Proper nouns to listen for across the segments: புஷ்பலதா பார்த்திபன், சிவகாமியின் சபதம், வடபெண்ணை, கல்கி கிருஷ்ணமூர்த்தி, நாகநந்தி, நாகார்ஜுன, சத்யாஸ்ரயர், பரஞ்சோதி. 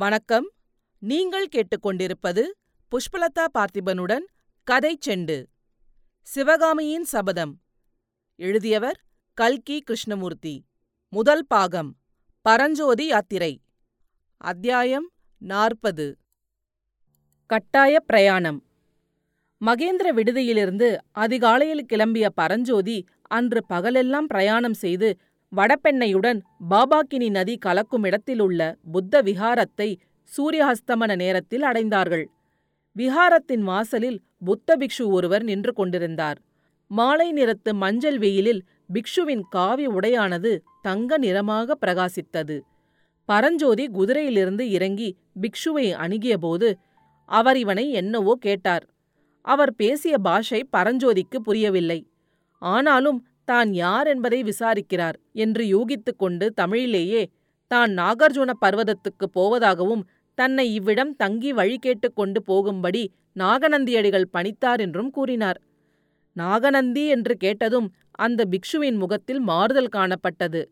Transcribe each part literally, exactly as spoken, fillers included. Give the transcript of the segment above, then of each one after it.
வணக்கம். நீங்கள் கேட்டுக்கொண்டிருப்பது புஷ்பலதா பார்த்திபனுடன் கதை செண்டு. சிவகாமியின் சபதம். எழுதியவர் கல்கி கிருஷ்ணமூர்த்தி. முதல் பாகம் பரஞ்சோதி யாத்திரை. அத்தியாயம் நாற்பது. கட்டாய பிரயாணம். மகேந்திர விடுதியிலிருந்து அதிகாலையில் கிளம்பிய பரஞ்சோதி அன்று பகலெல்லாம் பிரயாணம் செய்து வடபெண்ணையுடன் பாபாக்கினி நதி கலக்கும் இடத்திலுள்ள புத்த விஹாரத்தை சூரியாஸ்தமன நேரத்தில் அடைந்தார்கள். விஹாரத்தின் வாசலில் புத்த பிக்ஷு ஒருவர் நின்று கொண்டிருந்தார். மாலை நிறத்து மஞ்சள் வெயிலில் பிக்ஷுவின் காவி உடையானது தங்க நிறமாக பிரகாசித்தது. பரஞ்சோதி குதிரையிலிருந்து இறங்கி பிக்ஷுவை அணுகியபோது அவர் இவனை என்னவோ கேட்டார். அவர் பேசிய பாஷை பரஞ்சோதிக்கு புரியவில்லை. ஆனாலும் தான் யார் என்பதை விசாரிக்கிறார் என்று யூகித்துக் கொண்டு தமிழிலேயே தான் நாகார்ஜுன பர்வதத்துக்கு போவதாகவும் தன்னை இவ்விடம் தங்கி வழி கேட்டுக்கொண்டு போகும்படி நாகநந்தியடிகள் பணித்தார் என்றும் கூறினார். நாகநந்தி என்று கேட்டதும் அந்த பிக்ஷுவின் முகத்தில் மாறுதல் காணப்பட்டது.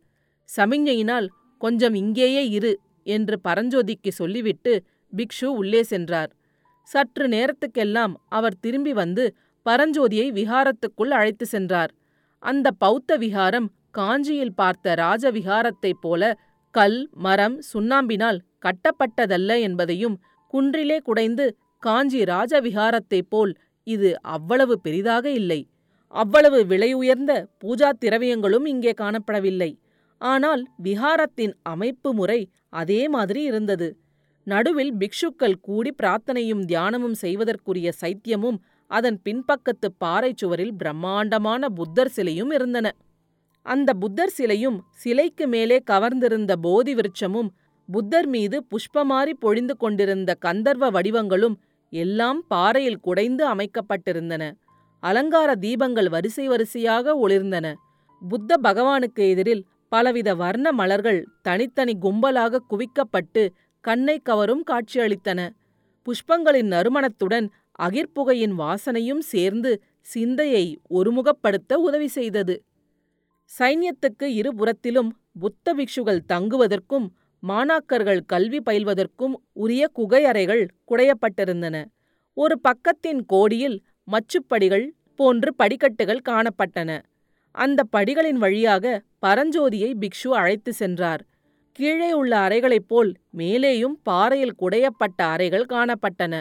சமிஞ்சையினால் கொஞ்சம் இங்கேயே இரு என்று பரஞ்சோதிக்கு சொல்லிவிட்டு பிக்ஷு உள்ளே சென்றார். சற்று நேரத்துக்கெல்லாம் அவர் திரும்பி வந்து பரஞ்சோதியை விஹாரத்துக்குள் அழைத்து சென்றார். அந்த பௌத்த விஹாரம் காஞ்சியில் பார்த்த ராஜவிஹாரத்தைப் போல கல் மரம் சுண்ணாம்பினால் கட்டப்பட்டதல்ல என்பதையும், குன்றிலே குடைந்து காஞ்சி ராஜவிஹாரத்தைப் போல் இது அவ்வளவு பெரிதாக இல்லை, அவ்வளவு விலையுயர்ந்த பூஜா திரவியங்களும் இங்கே காணப்படவில்லை. ஆனால் விஹாரத்தின் அமைப்பு முறை அதே மாதிரி இருந்தது. நடுவில் பிக்ஷுக்கள் கூடி பிரார்த்தனையும் தியானமும் செய்வதற்குரிய சைத்தியமும் அதன் பின்பக்கத்து பாறை சுவரில் பிரம்மாண்டமான புத்தர் சிலையும் இருந்தன. அந்த புத்தர் சிலையும் சிலைக்கு மேலே கவர்ந்திருந்த போதி விருட்சமும் புத்தர் மீது புஷ்பமாறி பொழிந்து கொண்டிருந்த கந்தர்வ வடிவங்களும் எல்லாம் பாறையில் குடைந்து அமைக்கப்பட்டிருந்தன. அலங்கார தீபங்கள் வரிசை வரிசையாக ஒளிர்ந்தன. புத்த பகவானுக்கு எதிரில் பலவித வர்ண மலர்கள் தனித்தனி கும்பலாக குவிக்கப்பட்டு கண்ணை கவரும் காட்சியளித்தன. புஷ்பங்களின் நறுமணத்துடன் அகிர்புகையின் வாசனையும் சேர்ந்து சிந்தையை ஒருமுகப்படுத்த உதவி செய்தது. சைன்யத்துக்கு இருபுறத்திலும் புத்த பிக்ஷுகள் தங்குவதற்கும் மாணாக்கர்கள் கல்வி பயில்வதற்கும் உரிய குகையறைகள் குடையப்பட்டிருந்தன. ஒரு பக்கத்தின் கோடியில் மச்சுப்படிகள் போன்று படிக்கட்டுகள் காணப்பட்டன. அந்த படிகளின் வழியாக பரஞ்சோதியை பிக்ஷு அழைத்து சென்றார். கீழே உள்ள அறைகளைப் போல் மேலேயும் பாறையில் குடையப்பட்ட அறைகள் காணப்பட்டன.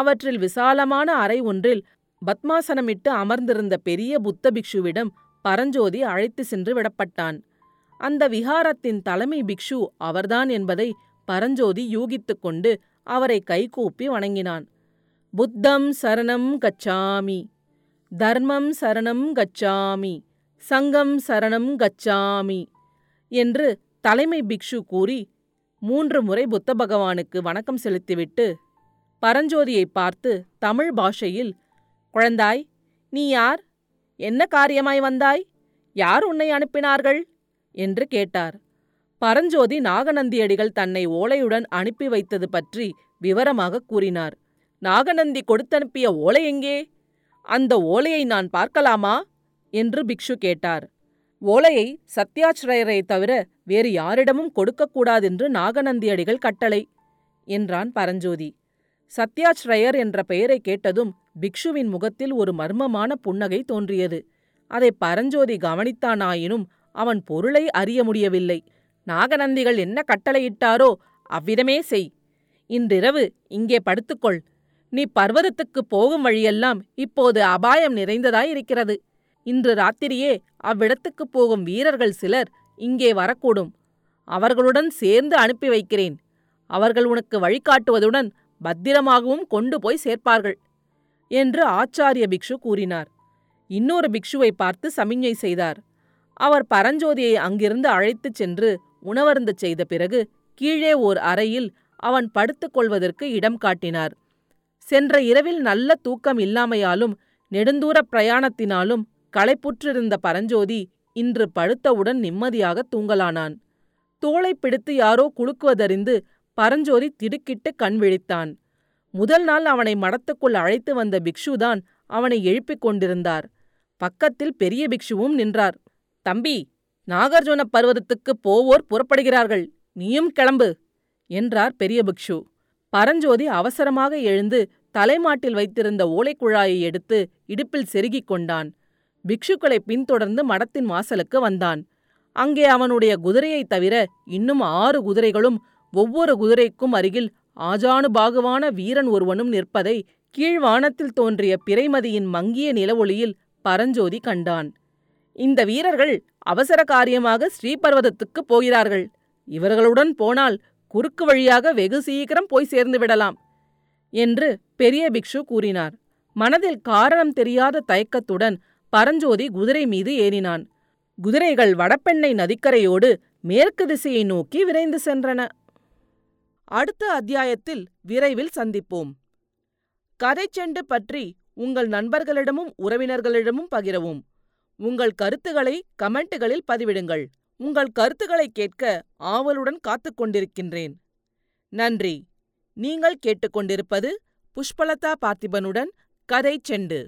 அவற்றில் விசாலமான அறை ஒன்றில் பத்மாசனமிட்டு அமர்ந்திருந்த பெரிய புத்த பிக்ஷுவிடம் பரஞ்சோதி அழைத்து சென்று விடப்பட்டான். அந்த விஹாரத்தின் தலைமை பிக்ஷு அவர்தான் என்பதை பரஞ்சோதி யூகித்துக் கொண்டு அவரை கைகூப்பி வணங்கினான். புத்தம் சரணம் கச்சாமி, தர்மம் சரணம் கச்சாமி, சங்கம் சரணம் கச்சாமி என்று தலைமை பிக்ஷு கூறி மூன்று முறை புத்த பகவானுக்கு வணக்கம் செலுத்திவிட்டு பரஞ்சோதியை பார்த்து தமிழ் பாஷையில், குழந்தாய், நீ யார்? என்ன காரியமாய் வந்தாய்? யார் உன்னை அனுப்பினார்கள் என்று கேட்டார். பரஞ்சோதி நாகநந்தியடிகள் தன்னை ஓலையுடன் அனுப்பி வைத்தது பற்றி விவரமாக கூறினார். நாகநந்தி கொடுத்தனுப்பிய ஓலை எங்கே? அந்த ஓலையை நான் பார்க்கலாமா என்று பிக்ஷு கேட்டார். ஓலையை சத்யாஸ்ரயரை தவிர வேறு யாரிடமும் கொடுக்கக்கூடாதென்று நாகநந்தியடிகள் கட்டளை என்றான் பரஞ்சோதி. சத்யாஸ்ரயர் என்ற பெயரை கேட்டதும் பிக்ஷுவின் முகத்தில் ஒரு மர்மமான புன்னகை தோன்றியது. அதை பரஞ்சோதி கவனித்தானாயினும் அவன் பொருளை அறிய முடியவில்லை. நாகநந்திகள் என்ன கட்டளையிட்டாரோ அவ்விதமே செய். இன்றிரவு இங்கே படுத்துக்கொள். நீ பர்வதத்துக்கு போகும் வழியெல்லாம் இப்போது அபாயம் நிறைந்ததாயிருக்கிறது. இன்று ராத்திரியே அவ்விடத்துக்கு போகும் வீரர்கள் சிலர் இங்கே வரக்கூடும். அவர்களுடன் சேர்ந்து அனுப்பி வைக்கிறேன். அவர்கள் உனக்கு வழிகாட்டுவதுடன் பத்திரமாகவும் கொண்டு போய் சேர்ப்பார்கள் என்று ஆச்சாரிய பிக்ஷு கூறினார். இன்னொரு பிக்ஷுவை பார்த்து சமிஞ்ஞை செய்தார். அவர் பரஞ்சோதியை அங்கிருந்து அழைத்துச் சென்று உணவருந்து செய்த பிறகு கீழே ஓர் அறையில் அவன் படுத்துக்கொள்வதற்கு இடம் காட்டினார். சென்ற இரவில் நல்ல தூக்கம் இல்லாமையாலும் நெடுந்தூர பிரயாணத்தினாலும் களைப்புற்றிருந்த பரஞ்சோதி இன்று படுத்தவுடன் நிம்மதியாக தூங்கலானான். தோளை பிடித்து யாரோ குலுக்குவதறிந்து பரஞ்சோதி திடுக்கிட்டு கண் விழித்தான். முதல் நாள் அவனை மடத்துக்குள் அழைத்து வந்த பிக்ஷுதான் அவனை எழுப்பிக் கொண்டிருந்தார். பக்கத்தில் பெரிய பிக்ஷுவும் நின்றார். தம்பி, நாகார்ஜுன பர்வதத்துக்கு போவோர் புறப்படுகிறார்கள். நீயும் கிளம்பு என்றார் பெரிய பிக்ஷு. பரஞ்சோதி அவசரமாக எழுந்து தலைமாட்டில் வைத்திருந்த ஓலைக்குழாயை எடுத்து இடுப்பில் செருகிக் கொண்டான். பிக்ஷுக்களை பின்தொடர்ந்து மடத்தின் வாசலுக்கு வந்தான். அங்கே அவனுடைய குதிரையைத் தவிர இன்னும் ஆறு குதிரைகளும் ஒவ்வொரு குதிரைக்கும் அருகில் ஆஜானுபாகுவான வீரன் ஒருவனும் நிற்பதை கீழ்வானத்தில் தோன்றிய பிறைமதியின் மங்கிய நிலவொளியில் பரஞ்சோதி கண்டான். இந்த வீரர்கள் அவசர காரியமாக ஸ்ரீபர்வதத்துக்குப் போகிறார்கள். இவர்களுடன் போனால் குறுக்கு வழியாக வெகு சீக்கிரம் போய் சேர்ந்து விடலாம் என்று பெரிய பிக்ஷு கூறினார். மனதில் காரணம் தெரியாத தயக்கத்துடன் பரஞ்சோதி குதிரை மீது ஏறினான். குதிரைகள் வடபெண்ணை நதிக்கரையோடு மேற்கு திசையை நோக்கி விரைந்து சென்றன. அடுத்த அத்தியாயத்தில் விரைவில் சந்திப்போம். கதைச்செண்டு பற்றி உங்கள் நண்பர்களிடமும் உறவினர்களிடமும் பகிரவும். உங்கள் கருத்துக்களை கமெண்ட்டுகளில் பதிவிடுங்கள். உங்கள் கருத்துக்களை கேட்க ஆவலுடன் காத்துக்கொண்டிருக்கின்றேன். நன்றி. நீங்கள் கேட்டுக்கொண்டிருப்பது புஷ்பலதா பார்த்திபனுடன் கதைச்செண்டு.